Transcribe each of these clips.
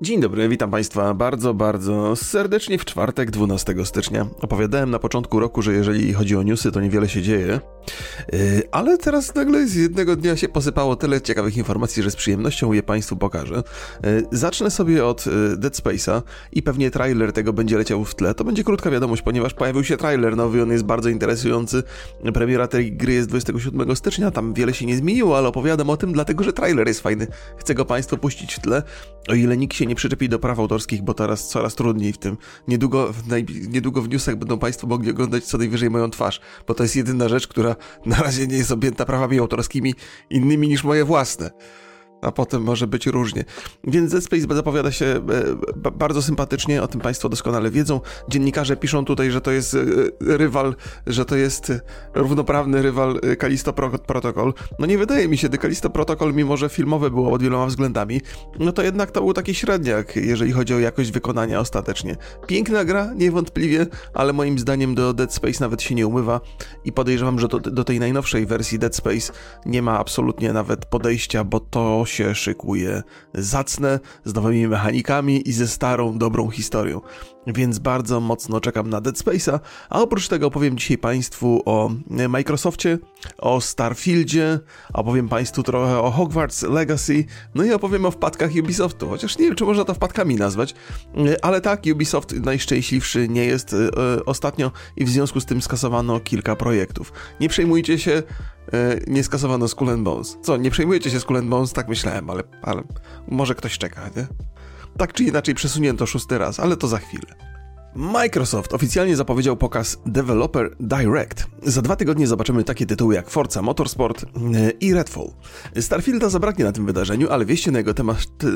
Dzień dobry, witam Państwa bardzo, bardzo serdecznie w czwartek, 12 stycznia. Opowiadałem na początku roku, że jeżeli chodzi o newsy, to niewiele się dzieje, ale teraz nagle z jednego dnia się posypało tyle ciekawych informacji, że z przyjemnością je Państwu pokażę. Zacznę sobie od Dead Space'a i pewnie trailer tego będzie leciał w tle. To będzie krótka wiadomość, ponieważ pojawił się trailer nowy, on jest bardzo interesujący. Premiera tej gry jest 27 stycznia, tam wiele się nie zmieniło, ale opowiadam o tym, dlatego że trailer jest fajny. Chcę go Państwu puścić w tle, o ile nikt się nie przyczepi do praw autorskich, bo teraz coraz trudniej w tym. Niedługo w newsach będą Państwo mogli oglądać co najwyżej moją twarz, bo to jest jedyna rzecz, która na razie nie jest objęta prawami autorskimi innymi niż moje własne. A potem może być różnie. Więc Dead Space zapowiada się bardzo sympatycznie, o tym Państwo doskonale wiedzą. Dziennikarze piszą tutaj, że to jest rywal, że to jest równoprawny rywal Callisto Protocol. No nie wydaje mi się, gdy Callisto Protocol, mimo że filmowe było pod wieloma względami, no to jednak to był taki średniak, jeżeli chodzi o jakość wykonania ostatecznie. Piękna gra, niewątpliwie, ale moim zdaniem do Dead Space nawet się nie umywa i podejrzewam, że do tej najnowszej wersji Dead Space nie ma absolutnie nawet podejścia, bo to się szykuje zacne, z nowymi mechanikami i ze starą, dobrą historią. Więc bardzo mocno czekam na Dead Space'a, a oprócz tego opowiem dzisiaj Państwu o Microsoftie, o Starfieldzie, opowiem Państwu trochę o Hogwarts Legacy, no i opowiem o wpadkach Ubisoftu, chociaż nie wiem, czy można to wpadkami nazwać, ale tak, Ubisoft najszczęśliwszy nie jest ostatnio i w związku z tym skasowano kilka projektów. Nie przejmujcie się, nie skasowano Skull and Bones. Co, nie przejmujecie się Skull and Bones? Tak myślałem, ale może ktoś czeka, nie? Tak czy inaczej przesunięto szósty raz, ale to za chwilę. Microsoft oficjalnie zapowiedział pokaz Developer Direct. Za 2 tygodnie zobaczymy takie tytuły jak Forza Motorsport i Redfall. Starfielda zabraknie na tym wydarzeniu, ale wieści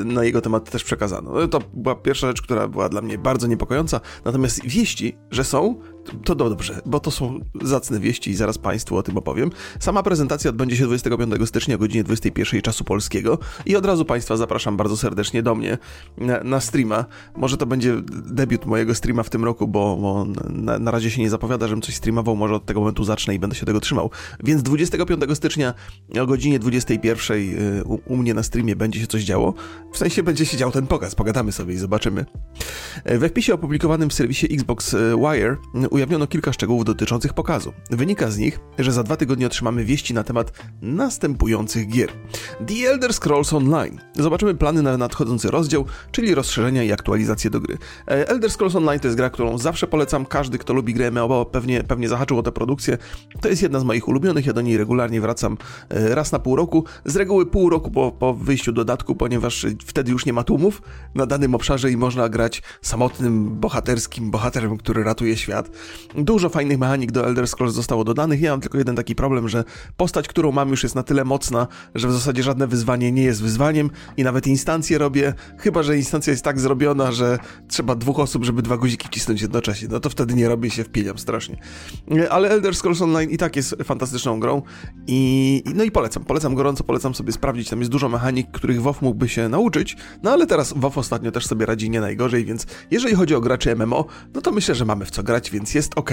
na jego temat też przekazano. To była pierwsza rzecz, która była dla mnie bardzo niepokojąca, natomiast wieści, że są, to dobrze, bo to są zacne wieści i zaraz Państwu o tym opowiem. Sama prezentacja odbędzie się 25 stycznia o godzinie 21 czasu polskiego i od razu Państwa zapraszam bardzo serdecznie do mnie na streama. Może to będzie debiut mojego streama w tym roku, bo na razie się nie zapowiada, żebym coś streamował, może od tego momentu zacznę i będę się tego trzymał. Więc 25 stycznia o godzinie 21 u mnie na streamie będzie się coś działo. W sensie będzie się dział ten pokaz, pogadamy sobie i zobaczymy. We wpisie opublikowanym w serwisie Xbox Wire ujawniono kilka szczegółów dotyczących pokazu. Wynika z nich, że za 2 tygodnie otrzymamy wieści na temat następujących gier. The Elder Scrolls Online. Zobaczymy plany na nadchodzący rozdział, czyli rozszerzenia i aktualizację do gry. Elder Scrolls Online to jest gra, którą zawsze polecam. Każdy, kto lubi grę MMO, pewnie zahaczył o tę produkcję. To jest jedna z moich ulubionych, ja do niej regularnie wracam raz na pół roku. Z reguły pół roku po wyjściu dodatku, ponieważ wtedy już nie ma tłumów na danym obszarze i można grać samotnym, bohaterskim bohaterem, który ratuje świat. Dużo fajnych mechanik do Elder Scrolls zostało dodanych. Ja mam tylko jeden taki problem, że postać, którą mam, już jest na tyle mocna, że w zasadzie żadne wyzwanie nie jest wyzwaniem i nawet instancję robię, chyba że instancja jest tak zrobiona, że trzeba 2 osób, żeby 2 guziki wcisnąć jednocześnie. No to wtedy nie robię się, wpijam strasznie. Ale Elder Scrolls Online i tak jest fantastyczną grą i no i polecam gorąco, polecam sobie sprawdzić. Tam jest dużo mechanik, których WoW mógłby się nauczyć, no ale teraz WoW ostatnio też sobie radzi nie najgorzej, więc jeżeli chodzi o graczy MMO, no to myślę, że mamy w co grać, więc jest ok.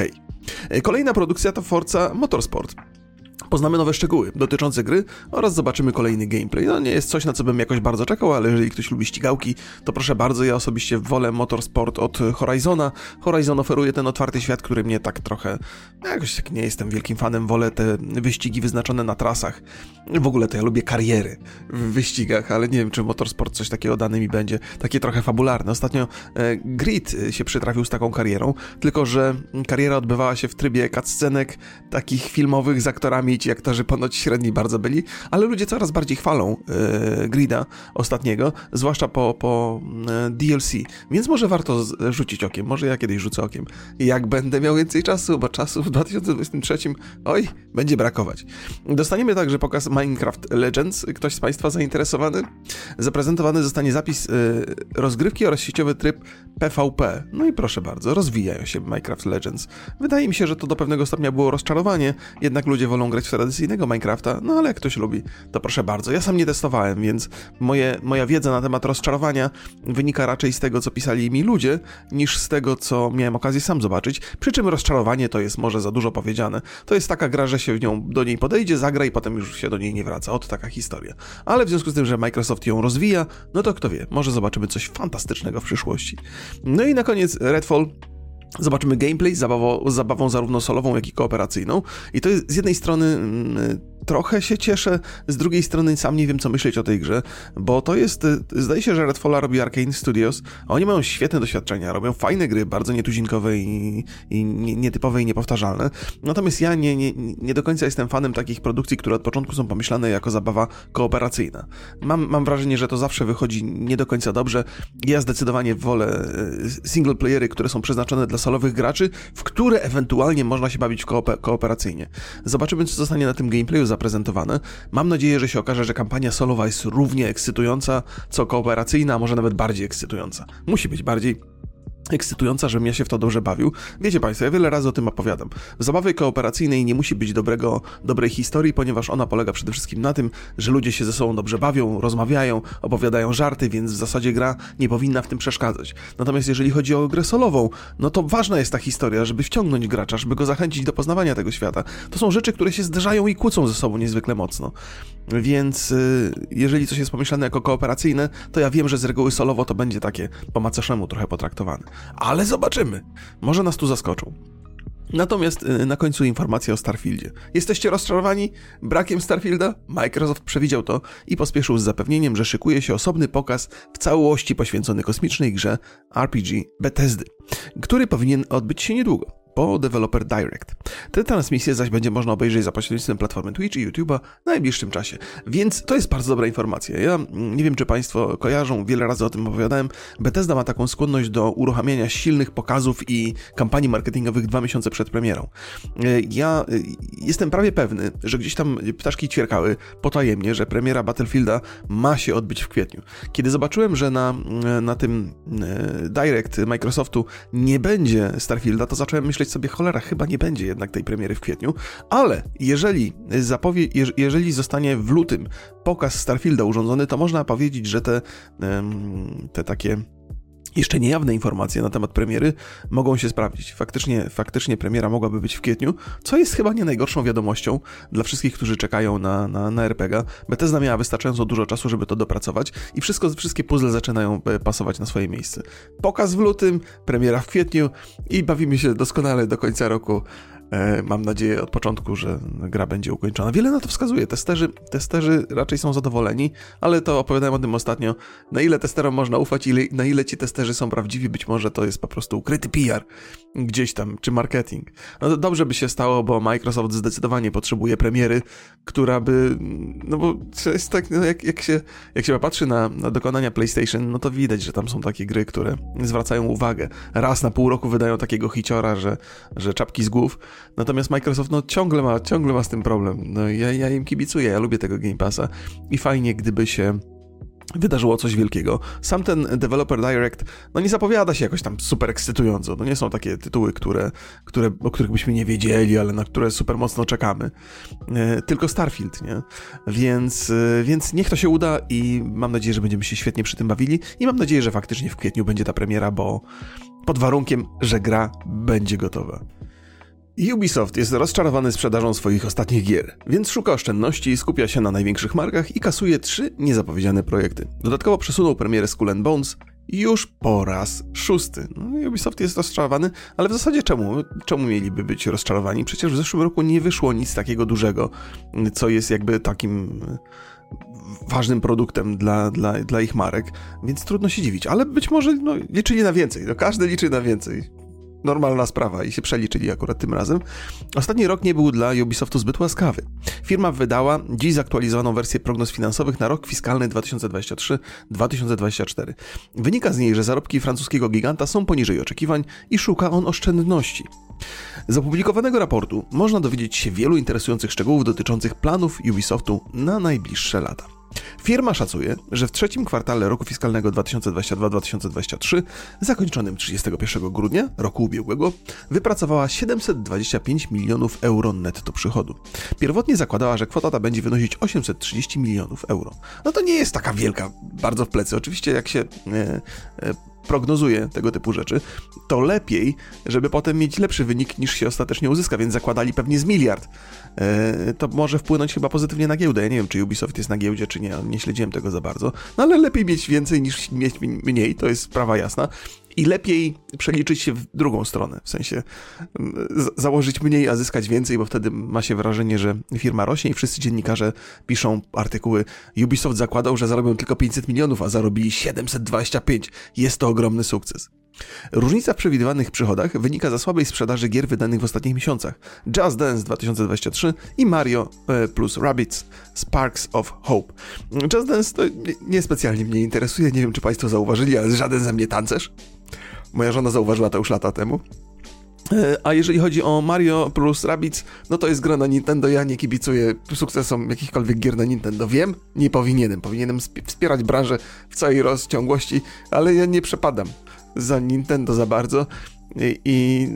Kolejna produkcja to Forza Motorsport. Poznamy nowe szczegóły dotyczące gry oraz zobaczymy kolejny gameplay. No nie jest coś, na co bym jakoś bardzo czekał, ale jeżeli ktoś lubi ścigałki, to proszę bardzo, ja osobiście wolę Motorsport od Horizona. Horizon oferuje ten otwarty świat, który mnie tak trochę... jakoś tak nie jestem wielkim fanem, wolę te wyścigi wyznaczone na trasach. W ogóle to ja lubię kariery w wyścigach, ale nie wiem, czy Motorsport coś takiego dany mi będzie. Takie trochę fabularne. Ostatnio Grid się przytrafił z taką karierą, tylko że kariera odbywała się w trybie cutscenek takich filmowych z aktorami, ci aktorzy ponoć średni bardzo byli, ale ludzie coraz bardziej chwalą Grida ostatniego, zwłaszcza po DLC, więc może warto rzucić okiem, może ja kiedyś rzucę okiem, jak będę miał więcej czasu, bo czasu w 2023, oj, będzie brakować. Dostaniemy także pokaz Minecraft Legends, ktoś z Państwa zainteresowany? Zaprezentowany zostanie zapis rozgrywki oraz sieciowy tryb PvP, no i proszę bardzo, rozwijają się Minecraft Legends. Wydaje mi się, że to do pewnego stopnia było rozczarowanie, jednak ludzie wolą grać w tradycyjnego Minecrafta, no ale jak ktoś lubi, to proszę bardzo. Ja sam nie testowałem, więc moja wiedza na temat rozczarowania wynika raczej z tego, co pisali mi ludzie, niż z tego, co miałem okazję sam zobaczyć, przy czym rozczarowanie to jest może za dużo powiedziane. To jest taka gra, że się do niej podejdzie, zagra i potem już się do niej nie wraca. Oto taka historia. Ale w związku z tym, że Microsoft ją rozwija, no to kto wie, może zobaczymy coś fantastycznego w przyszłości. No i na koniec Redfall. Zobaczymy gameplay z zabawą zarówno solową, jak i kooperacyjną. I to jest z jednej strony trochę się cieszę, z drugiej strony sam nie wiem, co myśleć o tej grze, bo to jest, zdaje się, że Redfalla robi Arkane Studios, a oni mają świetne doświadczenia, robią fajne gry, bardzo nietuzinkowe i nietypowe i niepowtarzalne. Natomiast ja nie do końca jestem fanem takich produkcji, które od początku są pomyślane jako zabawa kooperacyjna. Mam wrażenie, że to zawsze wychodzi nie do końca dobrze. Ja zdecydowanie wolę single playery, które są przeznaczone dla solowych graczy, w które ewentualnie można się bawić kooperacyjnie. Zobaczymy, co zostanie na tym gameplayu zaprezentowane. Mam nadzieję, że się okaże, że kampania solowa jest równie ekscytująca, co kooperacyjna, a może nawet bardziej ekscytująca. Musi być bardziej ekscytująca, żebym ja się w to dobrze bawił. Wiecie Państwo, ja wiele razy o tym opowiadam. W zabawie kooperacyjnej nie musi być dobrej historii, ponieważ ona polega przede wszystkim na tym, że ludzie się ze sobą dobrze bawią, rozmawiają, opowiadają żarty, więc w zasadzie gra nie powinna w tym przeszkadzać. Natomiast jeżeli chodzi o grę solową, no to ważna jest ta historia, żeby wciągnąć gracza, żeby go zachęcić do poznawania tego świata. To są rzeczy, które się zderzają i kłócą ze sobą niezwykle mocno. Więc jeżeli coś jest pomyślane jako kooperacyjne, to ja wiem, że z reguły solowo to będzie takie po macoszemu trochę potraktowane. Ale zobaczymy. Może nas tu zaskoczą. Natomiast na końcu informacja o Starfieldzie. Jesteście rozczarowani brakiem Starfielda? Microsoft przewidział to i pospieszył z zapewnieniem, że szykuje się osobny pokaz w całości poświęcony kosmicznej grze RPG Bethesdy, który powinien odbyć się niedługo, po Developer Direct. Te transmisje zaś będzie można obejrzeć za pośrednictwem platformy Twitch i YouTube'a w najbliższym czasie. Więc to jest bardzo dobra informacja. Ja nie wiem, czy Państwo kojarzą, wiele razy o tym opowiadałem, Bethesda ma taką skłonność do uruchamiania silnych pokazów i kampanii marketingowych 2 miesiące przed premierą. Ja jestem prawie pewny, że gdzieś tam ptaszki ćwierkały potajemnie, że premiera Battlefielda ma się odbyć w kwietniu. Kiedy zobaczyłem, że na tym Direct Microsoftu nie będzie Starfielda, to zacząłem myśleć sobie, cholera, chyba nie będzie jednak tej premiery w kwietniu, ale jeżeli zostanie w lutym pokaz Starfielda urządzony, to można powiedzieć, że te takie jeszcze niejawne informacje na temat premiery mogą się sprawdzić. Faktycznie premiera mogłaby być w kwietniu, co jest chyba nie najgorszą wiadomością dla wszystkich, którzy czekają na RPG-a. Bethesda miała wystarczająco dużo czasu, żeby to dopracować i wszystkie puzzle zaczynają pasować na swoje miejsce. Pokaz w lutym, premiera w kwietniu i bawimy się doskonale do końca roku. Mam nadzieję od początku, że gra będzie ukończona. Wiele na to wskazuje. Testerzy raczej są zadowoleni, ale to opowiadałem o tym ostatnio. Na ile testerom można ufać, na ile ci testerzy są prawdziwi, być może to jest po prostu ukryty PR gdzieś tam, czy marketing. No to dobrze by się stało, bo Microsoft zdecydowanie potrzebuje premiery, która by... No bo jest tak, no jak się popatrzy na dokonania PlayStation, no to widać, że tam są takie gry, które zwracają uwagę. Raz na pół roku wydają takiego hiciora, że czapki z głów. Natomiast Microsoft no, ciągle ma z tym problem. No, ja im kibicuję, ja lubię tego Game Passa i fajnie, gdyby się wydarzyło coś wielkiego. Sam ten Developer Direct, no nie zapowiada się jakoś tam super ekscytująco. No nie są takie tytuły, o których byśmy nie wiedzieli, ale na które super mocno czekamy. Tylko Starfield, nie? Więc niech to się uda i mam nadzieję, że będziemy się świetnie przy tym bawili i mam nadzieję, że faktycznie w kwietniu będzie ta premiera, bo pod warunkiem, że gra będzie gotowa. Ubisoft jest rozczarowany sprzedażą swoich ostatnich gier, więc szuka oszczędności, skupia się na największych markach i kasuje 3 niezapowiedziane projekty. Dodatkowo przesunął premierę Skull and Bones już po raz 6. No, Ubisoft jest rozczarowany, ale w zasadzie czemu mieliby być rozczarowani? Przecież w zeszłym roku nie wyszło nic takiego dużego, co jest jakby takim... ważnym produktem dla ich marek, więc trudno się dziwić, ale być może no, liczyli na więcej, no, każdy liczy na więcej. Normalna sprawa i się przeliczyli akurat tym razem. Ostatni rok nie był dla Ubisoftu zbyt łaskawy. Firma wydała dziś zaktualizowaną wersję prognoz finansowych na rok fiskalny 2023-2024. Wynika z niej, że zarobki francuskiego giganta są poniżej oczekiwań i szuka on oszczędności. Z opublikowanego raportu można dowiedzieć się wielu interesujących szczegółów dotyczących planów Ubisoftu na najbliższe lata. Firma szacuje, że w trzecim kwartale roku fiskalnego 2022-2023, zakończonym 31 grudnia roku ubiegłego, wypracowała 725 milionów euro netto przychodu. Pierwotnie zakładała, że kwota ta będzie wynosić 830 milionów euro. No to nie jest taka wielka, bardzo w plecy. Oczywiście jak się prognozuje tego typu rzeczy, to lepiej, żeby potem mieć lepszy wynik niż się ostatecznie uzyska, więc zakładali pewnie z miliard. To może wpłynąć chyba pozytywnie na giełdę. Ja nie wiem, czy Ubisoft jest na giełdzie, czy nie, nie śledziłem tego za bardzo, no ale lepiej mieć więcej niż mieć mniej, to jest sprawa jasna. I lepiej przeliczyć się w drugą stronę, w sensie założyć mniej, a zyskać więcej, bo wtedy ma się wrażenie, że firma rośnie i wszyscy dziennikarze piszą artykuły. Ubisoft zakładał, że zarobią tylko 500 milionów, a zarobili 725. Jest to ogromny sukces. Różnica w przewidywanych przychodach wynika ze słabej sprzedaży gier wydanych w ostatnich miesiącach. Just Dance 2023 i Mario plus Rabbids Sparks of Hope. Just Dance to niespecjalnie mnie interesuje, nie wiem czy Państwo zauważyli, ale żaden ze mnie tancerz. Moja żona zauważyła to już lata temu. A jeżeli chodzi o Mario plus Rabbids, no to jest gra na Nintendo, ja nie kibicuję sukcesom jakichkolwiek gier na Nintendo, wiem, nie powinienem wspierać branżę w całej rozciągłości, ale ja nie przepadam za Nintendo za bardzo i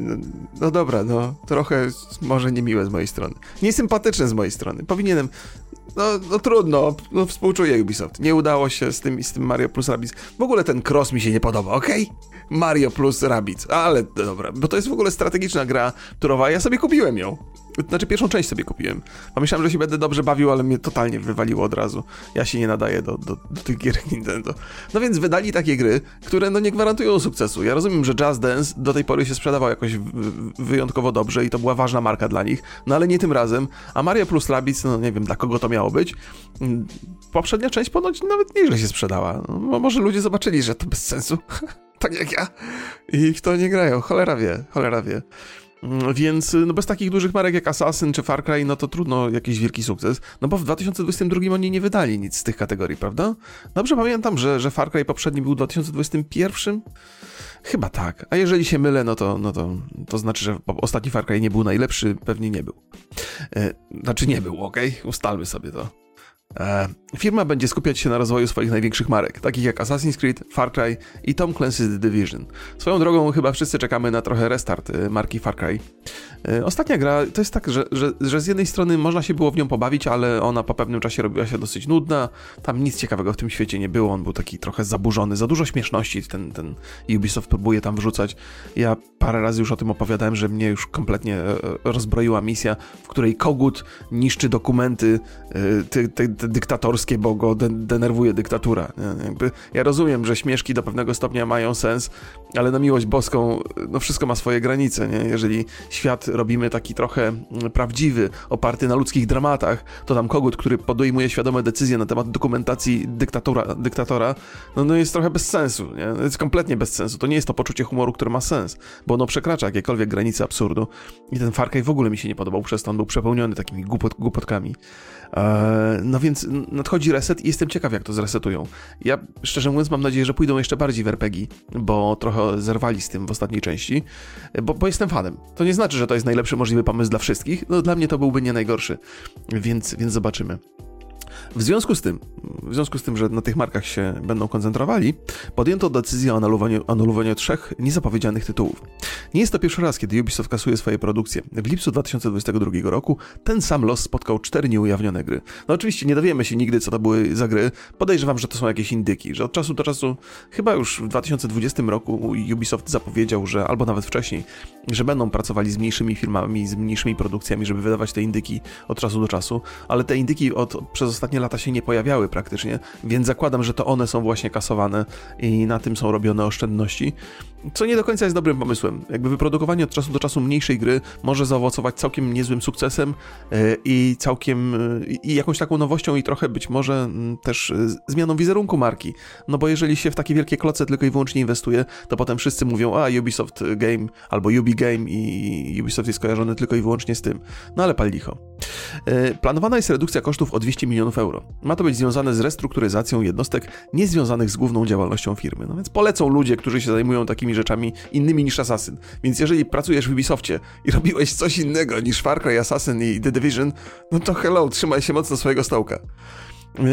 no dobra, no trochę może niemiłe z mojej strony, niesympatyczne z mojej strony, powinienem, no trudno, no współczuję Ubisoft, nie udało się z tym Mario plus Rabbids, w ogóle ten cross mi się nie podoba, okej? Okay? Mario plus Rabbids, ale dobra, bo to jest w ogóle strategiczna gra turowa, ja sobie kupiłem ją. Znaczy pierwszą część sobie kupiłem. Pomyślałem, że się będę dobrze bawił, ale mnie totalnie wywaliło od razu. Ja się nie nadaję do tych gier Nintendo. No więc wydali takie gry, które no nie gwarantują sukcesu. Ja rozumiem, że Just Dance do tej pory się sprzedawał jakoś wyjątkowo dobrze i to była ważna marka dla nich, no ale nie tym razem. A Mario plus Rabbids, no nie wiem dla kogo to miało być. Poprzednia część ponoć nawet nieźle się sprzedała. No, może ludzie zobaczyli, że to bez sensu. Tak jak ja. I w to nie grają. Cholera wie. Więc no bez takich dużych marek jak Assassin czy Far Cry, no to trudno jakiś wielki sukces. No bo w 2022 oni nie wydali nic z tych kategorii, prawda? Dobrze pamiętam, że Far Cry poprzedni był w 2021? Chyba tak. A jeżeli się mylę, no to znaczy, że ostatni Far Cry nie był najlepszy, pewnie nie był. Znaczy nie był, okej? Ustalmy sobie to. Firma będzie skupiać się na rozwoju swoich największych marek, takich jak Assassin's Creed, Far Cry i Tom Clancy's The Division. Swoją drogą chyba wszyscy czekamy na trochę restart marki Far Cry. Ostatnia gra, to jest tak, że z jednej strony można się było w nią pobawić, ale ona po pewnym czasie robiła się dosyć nudna, tam nic ciekawego w tym świecie nie było, on był taki trochę zaburzony, za dużo śmieszności ten Ubisoft próbuje tam wrzucać. Ja parę razy już o tym opowiadałem, że mnie już kompletnie rozbroiła misja, w której kogut niszczy dokumenty dyktatorskie, bo go denerwuje dyktatura. Ja rozumiem, że śmieszki do pewnego stopnia mają sens, ale na miłość boską, no wszystko ma swoje granice, nie? Jeżeli świat robimy taki trochę prawdziwy, oparty na ludzkich dramatach, to tam kogut, który podejmuje świadome decyzje na temat dokumentacji dyktatora, no jest trochę bez sensu, nie? Jest kompletnie bez sensu. To nie jest to poczucie humoru, które ma sens, bo ono przekracza jakiekolwiek granice absurdu. I ten Far Cry w ogóle mi się nie podobał, przez to on był przepełniony takimi głupotkami. No więc nadchodzi reset i jestem ciekaw, jak to zresetują. Ja, szczerze mówiąc, mam nadzieję, że pójdą jeszcze bardziej w RPG, bo trochę zerwali z tym w ostatniej części, bo jestem fanem. To nie znaczy, że to jest najlepszy możliwy pomysł dla wszystkich, no dla mnie to byłby nie najgorszy, więc zobaczymy. W związku z tym, że na tych markach się będą koncentrowali, podjęto decyzję o anulowaniu 3 niezapowiedzianych tytułów. Nie jest to pierwszy raz, kiedy Ubisoft kasuje swoje produkcje. W lipcu 2022 roku ten sam los spotkał 4 nieujawnione gry. No oczywiście nie dowiemy się nigdy, co to były za gry. Podejrzewam, że to są jakieś indyki, że od czasu do czasu, chyba już w 2020 roku Ubisoft zapowiedział, że albo nawet wcześniej, że będą pracowali z mniejszymi firmami, z mniejszymi produkcjami, żeby wydawać te indyki od czasu do czasu, ale te indyki przez ostatnie lata się nie pojawiały praktycznie, więc zakładam, że to one są właśnie kasowane i na tym są robione oszczędności, co nie do końca jest dobrym pomysłem. Jakby wyprodukowanie od czasu do czasu mniejszej gry może zaowocować całkiem niezłym sukcesem i całkiem i jakąś taką nowością i trochę być może też zmianą wizerunku marki, no bo jeżeli się w takie wielkie kloce tylko i wyłącznie inwestuje, to potem wszyscy mówią, a Ubisoft Game albo Ubi Game i Ubisoft jest kojarzony tylko i wyłącznie z tym, no ale pal licho. Planowana jest redukcja kosztów o 200 milionów euro. Ma to być związane z restrukturyzacją jednostek niezwiązanych z główną działalnością firmy. No więc polecą ludzie, którzy się zajmują takimi rzeczami innymi niż Assassin. Więc jeżeli pracujesz w Ubisoftie i robiłeś coś innego niż Far Cry, Assassin i The Division, no to hello, trzymaj się mocno swojego stołka.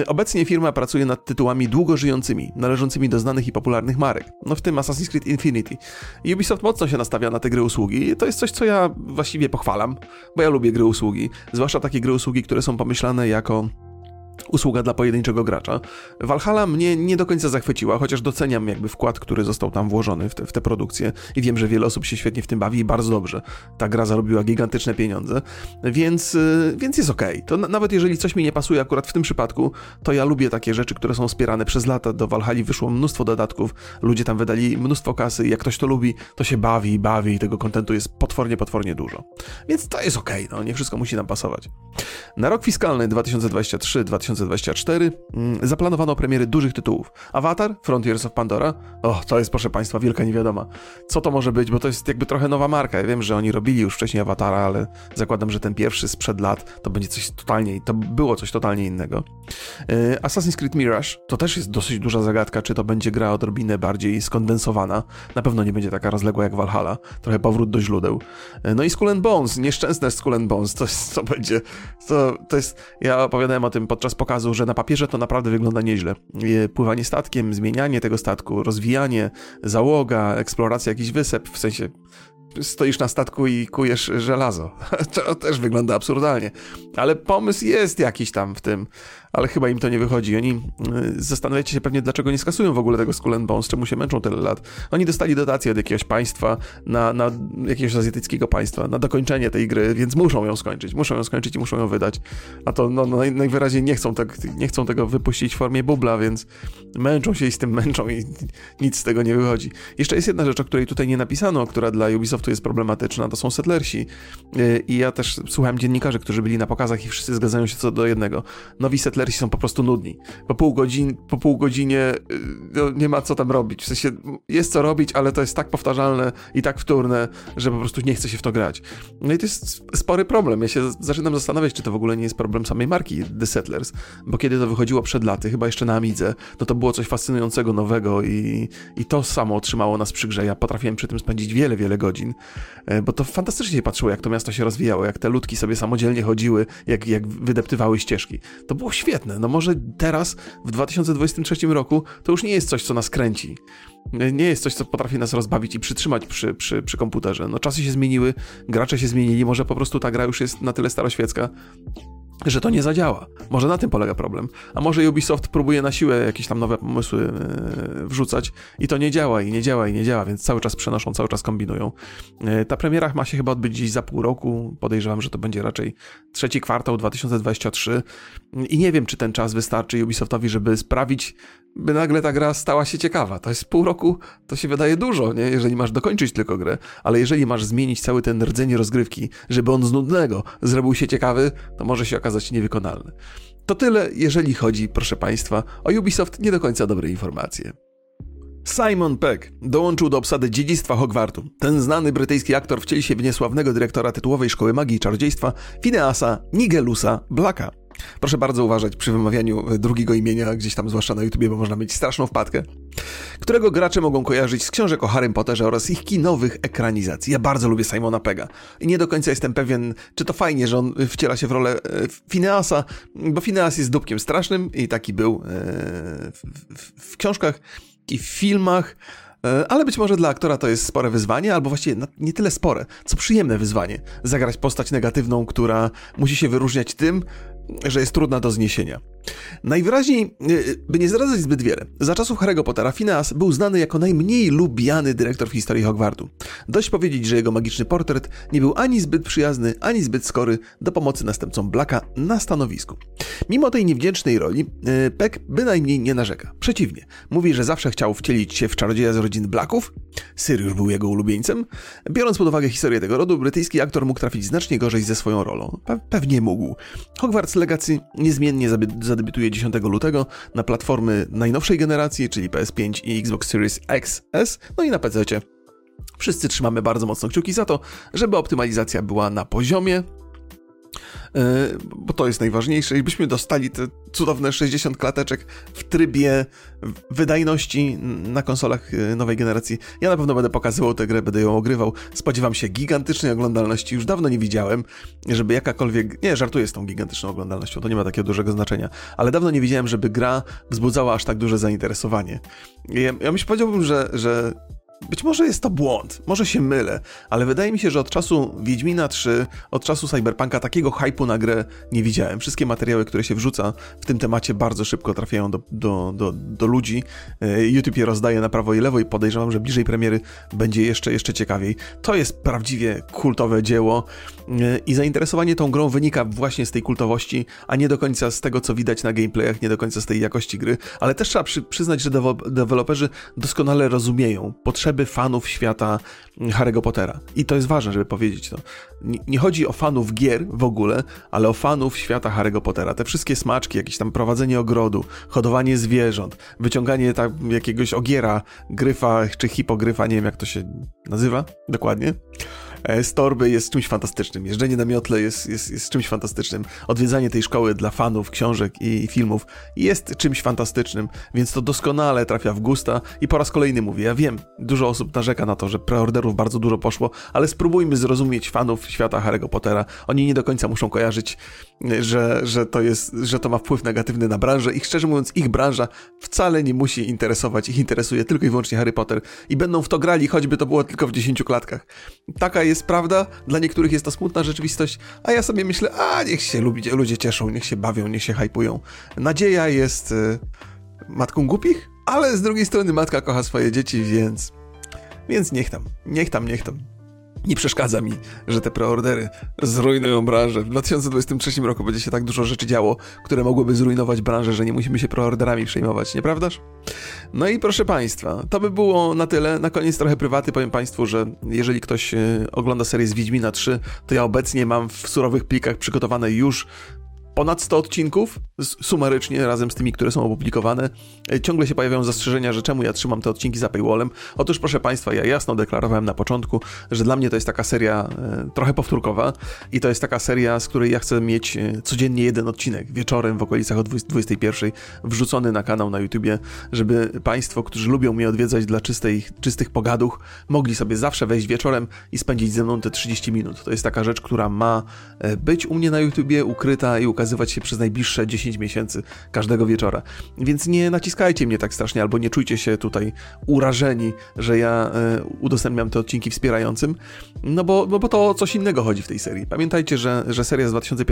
Obecnie firma pracuje nad tytułami długo żyjącymi, należącymi do znanych i popularnych marek, no w tym Assassin's Creed Infinity. Ubisoft mocno się nastawia na te gry usługi, to jest coś, co ja właściwie pochwalam, bo ja lubię gry usługi, zwłaszcza takie gry usługi, które są pomyślane jako usługa dla pojedynczego gracza. Valhalla mnie nie do końca zachwyciła, chociaż doceniam jakby wkład, który został tam włożony w tę produkcję i wiem, że wiele osób się świetnie w tym bawi i bardzo dobrze. Ta gra zarobiła gigantyczne pieniądze, więc jest okej. To nawet jeżeli coś mi nie pasuje akurat w tym przypadku, to ja lubię takie rzeczy, które są wspierane przez lata. Do Valhalli wyszło mnóstwo dodatków, ludzie tam wydali mnóstwo kasy i jak ktoś to lubi, to się bawi i tego kontentu jest potwornie dużo. Więc to jest okej, no nie wszystko musi nam pasować. Na rok fiskalny 2023-2024 zaplanowano premiery dużych tytułów. Avatar, Frontiers of Pandora, to jest proszę Państwa wielka niewiadoma. Co to może być, bo to jest jakby trochę nowa marka. Ja wiem, że oni robili już wcześniej Avatara, ale zakładam, że ten pierwszy sprzed lat to będzie coś totalnie, to było coś totalnie innego. Assassin's Creed Mirage to też jest dosyć duża zagadka, czy to będzie gra odrobinę bardziej skondensowana. Na pewno nie będzie taka rozległa jak Valhalla, trochę powrót do źródeł. No i Skull and Bones, nieszczęsne Skull and Bones, ja opowiadałem o tym podczas pokazu, że na papierze to naprawdę wygląda nieźle. Pływanie statkiem, zmienianie tego statku, rozwijanie, załoga, eksploracja jakichś wysep, w sensie stoisz na statku i kujesz żelazo. To też wygląda absurdalnie. Ale pomysł jest jakiś tam w tym, ale chyba im to nie wychodzi. Oni zastanawiacie się pewnie, dlaczego nie skasują w ogóle tego Skull and Bones, czemu się męczą tyle lat. Oni dostali dotację od jakiegoś państwa, na jakiegoś azjatyckiego państwa, na dokończenie tej gry, więc muszą ją skończyć i muszą ją wydać. A to najwyraźniej nie chcą tego wypuścić w formie bubla, więc męczą się i z tym męczą i nic z tego nie wychodzi. Jeszcze jest jedna rzecz, o której tutaj nie napisano, która dla Ubisoftu jest problematyczna, to są Settlersi. I ja też słuchałem dziennikarzy, którzy byli na pokazach i wszyscy zgadzają się co do jednego. Nowi Settlers są po prostu nudni. Po pół godzinie nie ma co tam robić. W sensie jest co robić, ale to jest tak powtarzalne i tak wtórne, że po prostu nie chce się w to grać. No i to jest spory problem. Ja się zaczynam zastanawiać, czy to w ogóle nie jest problem samej marki The Settlers, bo kiedy to wychodziło przed laty, chyba jeszcze na Amidze, no to było coś fascynującego, nowego i to samo trzymało nas przy grze. Ja potrafiłem przy tym spędzić wiele godzin, bo to fantastycznie się patrzyło, jak to miasto się rozwijało, jak te ludki sobie samodzielnie chodziły, jak wydeptywały ścieżki. To było świetne. No może teraz, w 2023 roku, to już nie jest coś, co nas kręci. Nie jest coś, co potrafi nas rozbawić i przytrzymać przy komputerze. No czasy się zmieniły, gracze się zmienili, może po prostu ta gra już jest na tyle staroświecka, że to nie zadziała. Może na tym polega problem. A może Ubisoft próbuje na siłę jakieś tam nowe pomysły wrzucać i to nie działa, więc cały czas przenoszą, cały czas kombinują. Ta premiera ma się chyba odbyć dziś za pół roku. Podejrzewam, że to będzie raczej trzeci kwartał 2023 i nie wiem, czy ten czas wystarczy Ubisoftowi, żeby sprawić, by nagle ta gra stała się ciekawa. To jest pół roku, to się wydaje dużo, nie? Jeżeli masz dokończyć tylko grę, ale jeżeli masz zmienić cały ten rdzeń rozgrywki, żeby on z nudnego zrobił się ciekawy, to może się okazać niewykonalny. To tyle, jeżeli chodzi, proszę Państwa, o Ubisoft nie do końca dobre informacje. Simon Pegg dołączył do obsady dziedzictwa Hogwartu. Ten znany brytyjski aktor wcieli się w niesławnego dyrektora tytułowej szkoły magii i czarodziejstwa Phineasa Nigelusa Blacka. Proszę bardzo uważać przy wymawianiu drugiego imienia, gdzieś tam zwłaszcza na YouTubie, bo można mieć straszną wpadkę, którego gracze mogą kojarzyć z książek o Harrym Potterze oraz ich kinowych ekranizacji. Ja bardzo lubię Simona Pegga i nie do końca jestem pewien, czy to fajnie, że on wciela się w rolę Phineasa, bo Phineas jest dupkiem strasznym i taki był w książkach i w filmach. Ale być może dla aktora to jest spore wyzwanie, albo właściwie nie tyle spore, co przyjemne wyzwanie. Zagrać postać negatywną, która musi się wyróżniać tym, że jest trudna do zniesienia. Najwyraźniej, by nie zdradzać zbyt wiele, za czasów Harry'ego Pottera Phineas był znany jako najmniej lubiany dyrektor w historii Hogwartu. Dość powiedzieć, że jego magiczny portret nie był ani zbyt przyjazny, ani zbyt skory do pomocy następcom Blacka na stanowisku. Mimo tej niewdzięcznej roli, Peck bynajmniej nie narzeka. Przeciwnie, mówi, że zawsze chciał wcielić się w czarodzieja z rodziny Blacków, Sirius był jego ulubieńcem. Biorąc pod uwagę historię tego rodu, brytyjski aktor mógł trafić znacznie gorzej ze swoją rolą. Pewnie mógł. Hogwarts Legacy niezmiennie zadebiutuje 10 lutego na platformy najnowszej generacji, czyli PS5 i Xbox Series XS, no i na PC-cie. Wszyscy trzymamy bardzo mocno kciuki za to, żeby optymalizacja była na poziomie, bo to jest najważniejsze i byśmy dostali te cudowne 60 klateczek w trybie wydajności na konsolach nowej generacji. Ja na pewno będę pokazywał tę grę, będę ją ogrywał. Spodziewam się gigantycznej oglądalności. Już dawno nie widziałem, żeby jakakolwiek... Nie, żartuję z tą gigantyczną oglądalnością, to nie ma takiego dużego znaczenia. Ale dawno nie widziałem, żeby gra wzbudzała aż tak duże zainteresowanie. Ja myślę, powiedziałbym, że być może jest to błąd, może się mylę, ale wydaje mi się, że od czasu Wiedźmina 3, od czasu Cyberpunka takiego hype'u na grę nie widziałem. Wszystkie materiały, które się wrzuca w tym temacie, bardzo szybko trafiają do ludzi. YouTube je rozdaje na prawo i lewo i podejrzewam, że bliżej premiery będzie jeszcze ciekawiej. To jest prawdziwie kultowe dzieło i zainteresowanie tą grą wynika właśnie z tej kultowości, a nie do końca z tego, co widać na gameplayach, nie do końca z tej jakości gry, ale też trzeba przyznać, że deweloperzy doskonale rozumieją potrzeby fanów świata Harry'ego Pottera. I to jest ważne, żeby powiedzieć to. Nie chodzi o fanów gier w ogóle, ale o fanów świata Harry'ego Pottera. Te wszystkie smaczki, jakieś tam prowadzenie ogrodu, hodowanie zwierząt, wyciąganie tam jakiegoś ogiera, gryfa czy hipogryfa, nie wiem jak to się nazywa dokładnie, z torby jest czymś fantastycznym. Jeżdżenie na miotle jest czymś fantastycznym. Odwiedzanie tej szkoły dla fanów książek i filmów jest czymś fantastycznym, więc to doskonale trafia w gusta i po raz kolejny mówię, ja wiem, dużo osób narzeka na to, że preorderów bardzo dużo poszło, ale spróbujmy zrozumieć fanów świata Harry'ego Pottera. Oni nie do końca muszą kojarzyć, że to ma wpływ negatywny na branżę i szczerze mówiąc ich branża wcale nie musi interesować, ich interesuje tylko i wyłącznie Harry Potter i będą w to grali, choćby to było tylko w 10 klatkach. Taka jest prawda, dla niektórych jest to smutna rzeczywistość, a ja sobie myślę, niech się ludzie cieszą, niech się bawią, niech się hajpują. Nadzieja jest matką głupich, ale z drugiej strony matka kocha swoje dzieci, więc niech tam. Nie przeszkadza mi, że te preordery zrujnują branżę. W 2023 roku będzie się tak dużo rzeczy działo, które mogłyby zrujnować branżę, że nie musimy się preorderami przejmować, nieprawdaż? No i proszę Państwa, to by było na tyle. Na koniec trochę prywaty. Powiem Państwu, że jeżeli ktoś ogląda serię z Wiedźmina 3, to ja obecnie mam w surowych plikach przygotowane już ponad 100 odcinków, sumarycznie, razem z tymi, które są opublikowane. Ciągle się pojawiają zastrzeżenia, że czemu ja trzymam te odcinki za paywallem. Otóż, proszę Państwa, ja jasno deklarowałem na początku, że dla mnie to jest taka seria trochę powtórkowa i to jest taka seria, z której ja chcę mieć codziennie jeden odcinek, wieczorem w okolicach o 21:00 wrzucony na kanał na YouTubie, żeby Państwo, którzy lubią mnie odwiedzać dla czystych pogaduch, mogli sobie zawsze wejść wieczorem i spędzić ze mną te 30 minut. To jest taka rzecz, która ma być u mnie na YouTubie, ukryta i ukazywać się przez najbliższe 10 miesięcy każdego wieczora. Więc nie naciskajcie mnie tak strasznie, albo nie czujcie się tutaj urażeni, że ja udostępniam te odcinki wspierającym, no bo to o coś innego chodzi w tej serii. Pamiętajcie, że seria z 2015